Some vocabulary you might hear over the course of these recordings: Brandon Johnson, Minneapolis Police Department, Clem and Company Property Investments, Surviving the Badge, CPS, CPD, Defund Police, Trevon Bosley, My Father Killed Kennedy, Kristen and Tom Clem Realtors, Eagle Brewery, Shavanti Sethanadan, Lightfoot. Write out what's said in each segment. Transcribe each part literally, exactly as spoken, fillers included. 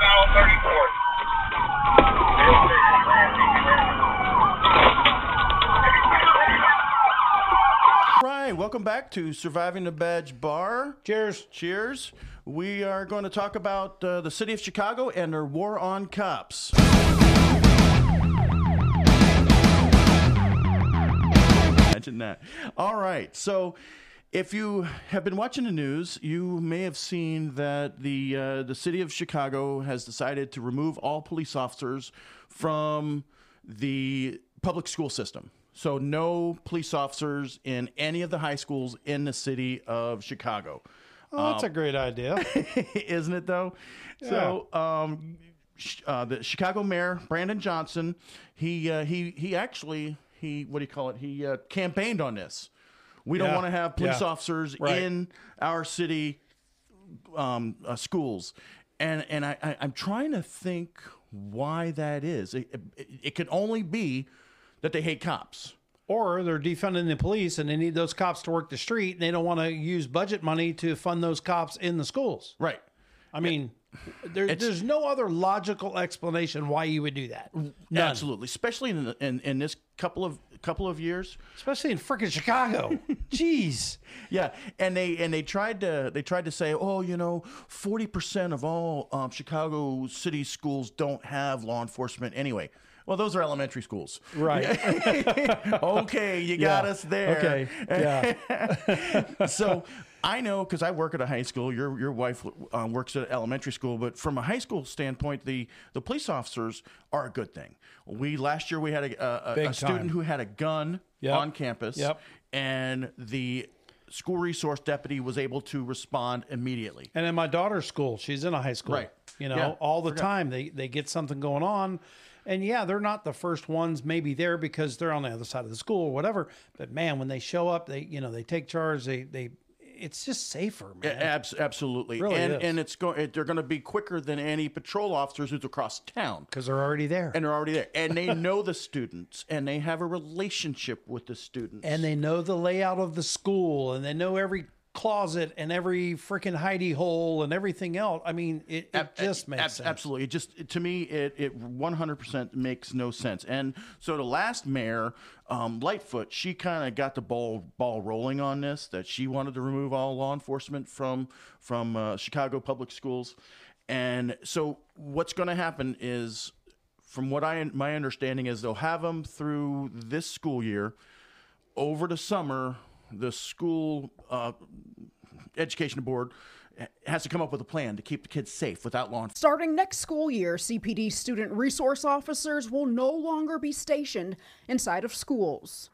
southbound thirty-fourth. Right, welcome back to Surviving the Badge Bar. Cheers. Cheers. We are going to talk about uh, the city of Chicago and their war on cops. Imagine that. All right, so if you have been watching the news, you may have seen that the, uh, the city of Chicago has decided to remove all police officers from the public school system. So no police officers in any of the high schools in the city of Chicago. Oh, that's um, a great idea. Isn't it, though? Yeah. So um, uh, the Chicago mayor, Brandon Johnson, he uh, he he actually, he what do you call it? He uh, campaigned on this. We yeah. don't want to have police yeah. officers right. in our city um, uh, schools. And, and I, I, I'm trying to think why that is. It, it, it could only be that they hate cops. Or they're defunding the police and they need those cops to work the street and they don't want to use budget money to fund those cops in the schools. Right. I mean, it, there, there's no other logical explanation why you would do that. None. Absolutely. Especially in, the, in in this couple of couple of years. Especially in frickin' Chicago. Jeez. Yeah. And they and they tried to they tried to say, oh, you know, forty percent of all um, Chicago city schools don't have law enforcement anyway. Well, those are elementary schools. Right. Okay, you got yeah. us there. Okay, yeah. So I know, because I work at a high school, your your wife um, works at an elementary school, but from a high school standpoint, the, the police officers are a good thing. We Last year we had a, a, a student who had a gun yep. on campus, yep. and the school resource deputy was able to respond immediately. And in my daughter's school, she's in a high school. Right. You know, yeah, all the time they, they get something going on. And yeah, they're not the first ones maybe there because they're on the other side of the school or whatever. But man, when they show up, they, you know, they take charge. They, they, it's just safer, man. Yeah, abs absolutely. It really and, is. And it's go it, they're going to be quicker than any patrol officers who's across town. Because they're already there. And they're already there. And they know the students. And they have a relationship with the students. And they know the layout of the school. And they know every closet and every freaking hidey hole and everything else. I mean, it, it just makes ab sense. Absolutely. It just, it, to me, it, it one hundred percent makes no sense. And so the last mayor, um, Lightfoot, she kind of got the ball, ball rolling on this, that she wanted to remove all law enforcement from, from uh, Chicago public schools. And so what's going to happen is, from what I, my understanding is, they'll have them through this school year. Over the summer, the school uh, education board has to come up with a plan to keep the kids safe without law enforcement. Starting next school year, C P D student resource officers will no longer be stationed inside of schools.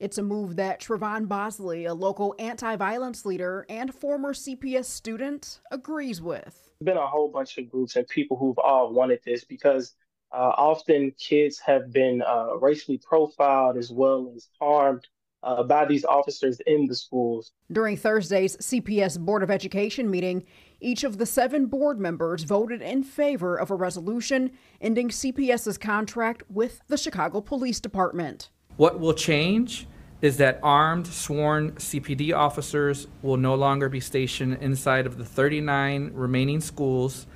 It's a move that Trevon Bosley, a local anti-violence leader and former C P S student, agrees with. There's been a whole bunch of groups and people who've all wanted this because Uh, often kids have been uh, racially profiled as well as harmed uh, by these officers in the schools. During Thursday's C P S Board of Education meeting, each of the seven board members voted in favor of a resolution ending C P S's contract with the Chicago Police Department. What will change is that armed, sworn C P D officers will no longer be stationed inside of the thirty-nine remaining schools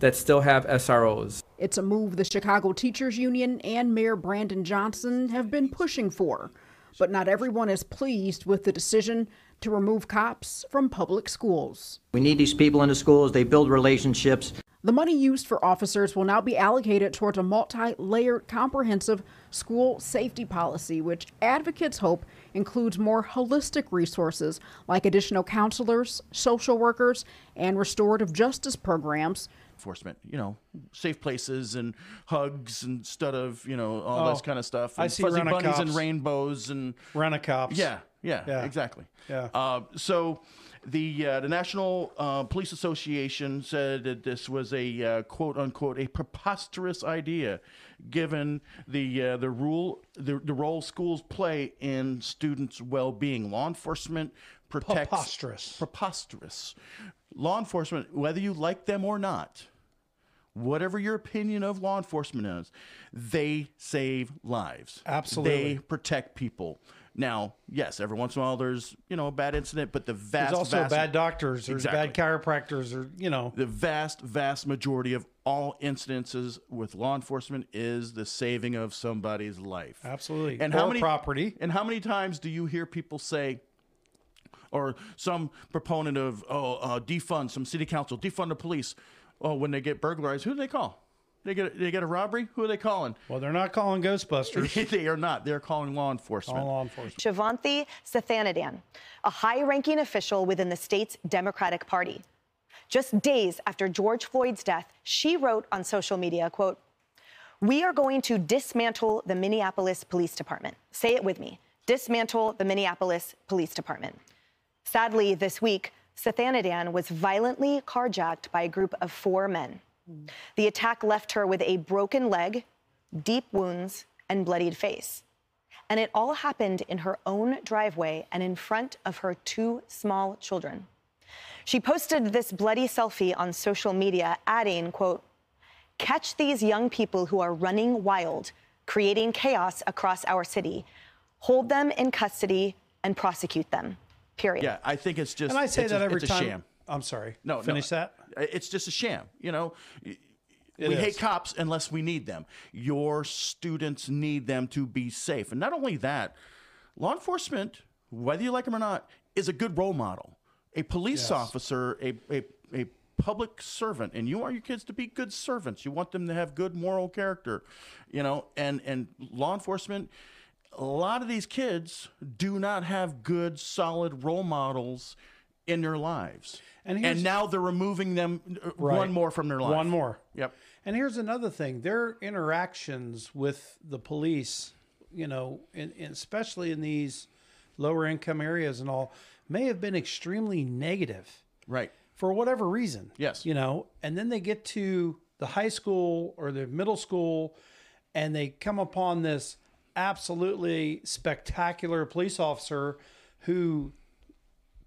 that still have S R Os. It's a move the Chicago Teachers Union and Mayor Brandon Johnson have been pushing for, but not everyone is pleased with the decision to remove cops from public schools. We need these people in the schools. They build relationships. The money used for officers will now be allocated towards a multi-layered, comprehensive school safety policy, which advocates hope includes more holistic resources like additional counselors, social workers, and restorative justice programs. Enforcement, you know, safe places and hugs instead of, you know, all oh, this kind of stuff. And I see fuzzy bunnies cops. And rainbows and rent-a-cops. Yeah, yeah, yeah, exactly. Yeah. Uh, so the uh, the National uh, Police Association said that this was a uh, quote unquote a preposterous idea, given the uh, the rule the the role schools play in students' well-being. Law enforcement protects. Preposterous. Preposterous. Law enforcement, whether you like them or not, whatever your opinion of law enforcement is, they save lives. Absolutely. They protect people. Now, yes, every once in a while there's, you know, a bad incident, but the vast, there's also vast, bad doctors, there's exactly. bad chiropractors, or, you know. The vast, vast majority of all incidences with law enforcement is the saving of somebody's life. Absolutely. And or how many, property. And how many times do you hear people say, or some proponent of, oh, uh, defund some city council, defund the police. Oh, when they get burglarized, who do they call? They get they get a robbery. Who are they calling? Well, they're not calling Ghostbusters. They are not. They're calling law enforcement. All law enforcement. Shavanti Sethanadan, a high-ranking official within the state's Democratic Party. Just days after George Floyd's death, she wrote on social media, quote, "We are going to dismantle the Minneapolis Police Department." Say it with me. Dismantle the Minneapolis Police Department. Sadly, this week, Sethanadan was violently carjacked by a group of four men. The attack left her with a broken leg, deep wounds, and bloodied face. And it all happened in her own driveway and in front of her two small children. She posted this bloody selfie on social media, adding, quote, "Catch these young people who are running wild, creating chaos across our city. Hold them in custody and prosecute them, period." Yeah, I think it's just, and I say that every time. It's a sham. I'm sorry. No, finish no, that. It's just a sham. You know, it we is. hate cops unless we need them. Your students need them to be safe. And not only that, law enforcement, whether you like them or not, is a good role model. A police yes. officer, a, a, a public servant, and you want your kids to be good servants. You want them to have good moral character, you know, and, and law enforcement, a lot of these kids do not have good, solid role models in their lives. And, and now they're removing them right. one more from their life. One more. Yep. And here's another thing. Their interactions with the police, you know, and, and especially in these lower income areas and all, may have been extremely negative. Right. For whatever reason. Yes. You know, and then they get to the high school or the middle school and they come upon this absolutely spectacular police officer who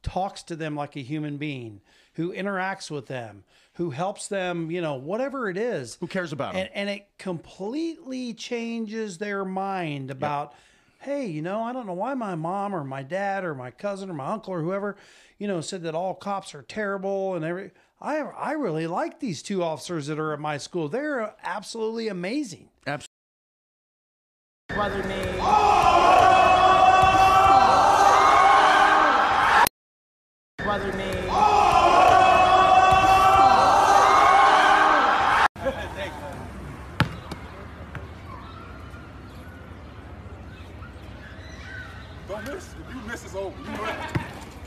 talks to them like a human being, who interacts with them, who helps them, you know, whatever it is. Who cares about them. And, and it completely changes their mind about, yep. hey, you know, I don't know why my mom or my dad or my cousin or my uncle or whoever, you know, said that all cops are terrible and every. I, I really like these two officers that are at my school. They're absolutely amazing. Absolutely. Brother name. Oh! Brother name. Oh! Don't miss. If you miss, it's over. You know it.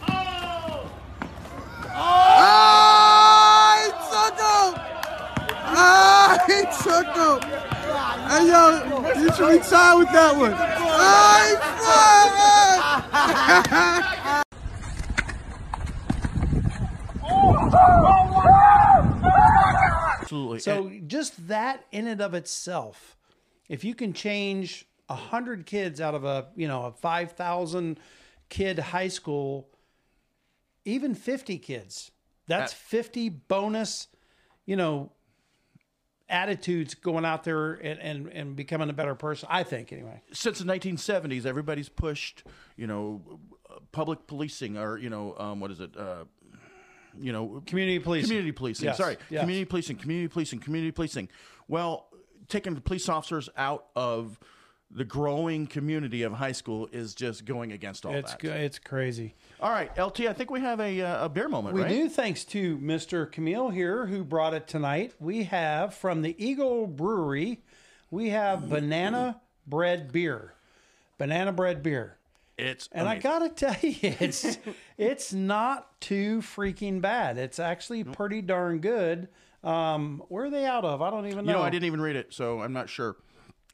Oh! Ah! He took him. Hey yo, you should be tied with that one. Ah! He took him. Absolutely. So just that in and of itself, if you can change a hundred kids out of a, you know, a five thousand kid high school, even fifty kids, that's fifty bonus, you know, attitudes going out there and, and, and becoming a better person, I think, anyway. Since the nineteen seventies, everybody's pushed, you know, public policing or, you know, um, what is it? Uh, you know, community policing, community policing, yes. sorry, yes. community policing, community policing, community policing. Well, taking the police officers out of the growing community of high school is just going against all it's that. It's crazy. All right, L T, I think we have a, uh, a beer moment, we right? We do, thanks to Mister Camille here, who brought it tonight. We have, from the Eagle Brewery, we have mm-hmm. banana bread beer. Banana bread beer. It's and amazing. I gotta tell you, it's it's not too freaking bad. It's actually pretty darn good. Um, where are they out of? I don't even know. You know, I didn't even read it, so I'm not sure.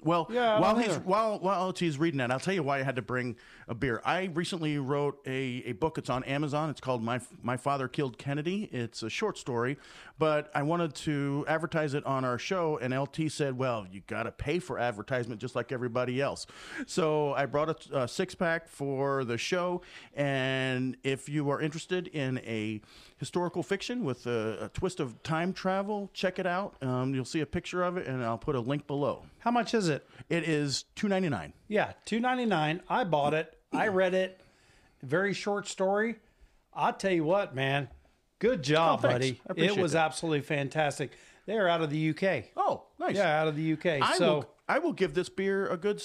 Well, yeah, while he's either. while while L T's reading that, I'll tell you why I had to bring a beer. I recently wrote a, a book. It's on Amazon. It's called My My Father Killed Kennedy. It's a short story, but I wanted to advertise it on our show, and L T said, "Well, you got to pay for advertisement just like everybody else." So I brought a, a six pack for the show, and if you are interested in a historical fiction with a, a twist of time travel, check it out. Um, you'll see a picture of it, and I'll put a link below. How much is it? It is two ninety-nine. Yeah, two ninety-nine. I bought it. I read it. Very short story. I'll tell you what, man. Good job, oh, buddy. It was that. absolutely fantastic. They're out of the U K. Oh, nice. Yeah, out of the U K. I so will, I will give this beer a good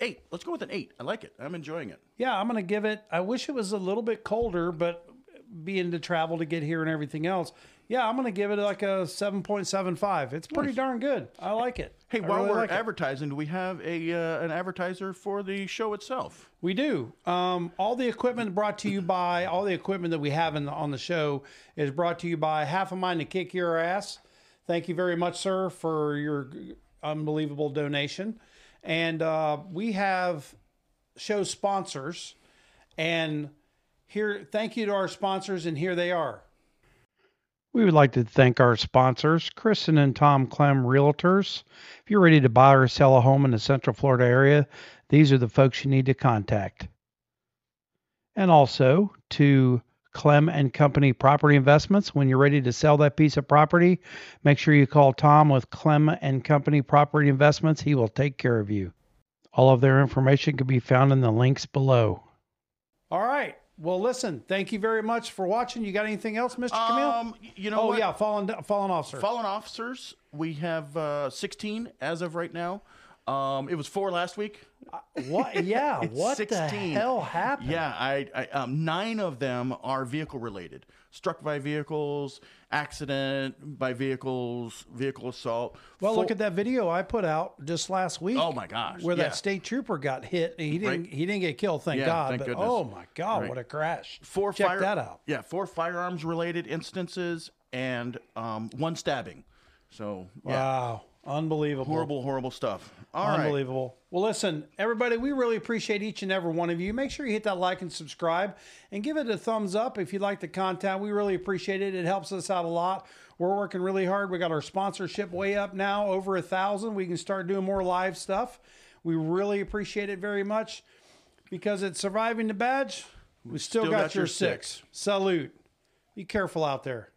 eight. Let's go with an eight. I like it. I'm enjoying it. Yeah, I'm going to give it. I wish it was a little bit colder, but being to travel to get here and everything else, yeah, I'm going to give it like a seven point seven five. It's pretty nice. Darn good. I like it. Hey, I while really we're like advertising, it. do we have a uh, an advertiser for the show itself? We do. Um, all the equipment brought to you by, all the equipment that we have in the, on the show is brought to you by Half a Mind to Kick Your Ass. Thank you very much, sir, for your unbelievable donation. And uh, we have show sponsors. And here, thank you to our sponsors, and here they are. We would like to thank our sponsors, Kristen and Tom Clem Realtors. If you're ready to buy or sell a home in the Central Florida area, these are the folks you need to contact. And also to Clem and Company Property Investments. When you're ready to sell that piece of property, make sure you call Tom with Clem and Company Property Investments. He will take care of you. All of their information can be found in the links below. All right. Well, listen, thank you very much for watching. You got anything else, Mister Camille? Um, you know Oh, what? yeah, fallen, fallen officers. Fallen officers. We have uh, sixteen as of right now. Um, it was four last week. Uh, what? Yeah, what sixteen. The hell happened? Yeah, I, I um, nine of them are vehicle-related. Struck by vehicles, accident by vehicles, vehicle assault. Well, Full look at that video I put out just last week. Oh my gosh, where yeah. that state trooper got hit. And he didn't. Right. He didn't get killed, thank yeah, God. Thank but goodness. Oh my God, right. What a crash! Four Check fire, that out. Yeah, four firearms-related instances and um, one stabbing. So yeah. Wow, unbelievable, horrible, horrible stuff. All unbelievable. right, unbelievable. Well, listen, everybody, we really appreciate each and every one of you. Make sure you hit that like and subscribe and give it a thumbs up if you like the content. We really appreciate it. It helps us out a lot. We're working really hard. We got our sponsorship way up now, over a thousand. We can start doing more live stuff. We really appreciate it very much because it's surviving the badge. We still, still got, got your six. six. Salute. Be careful out there.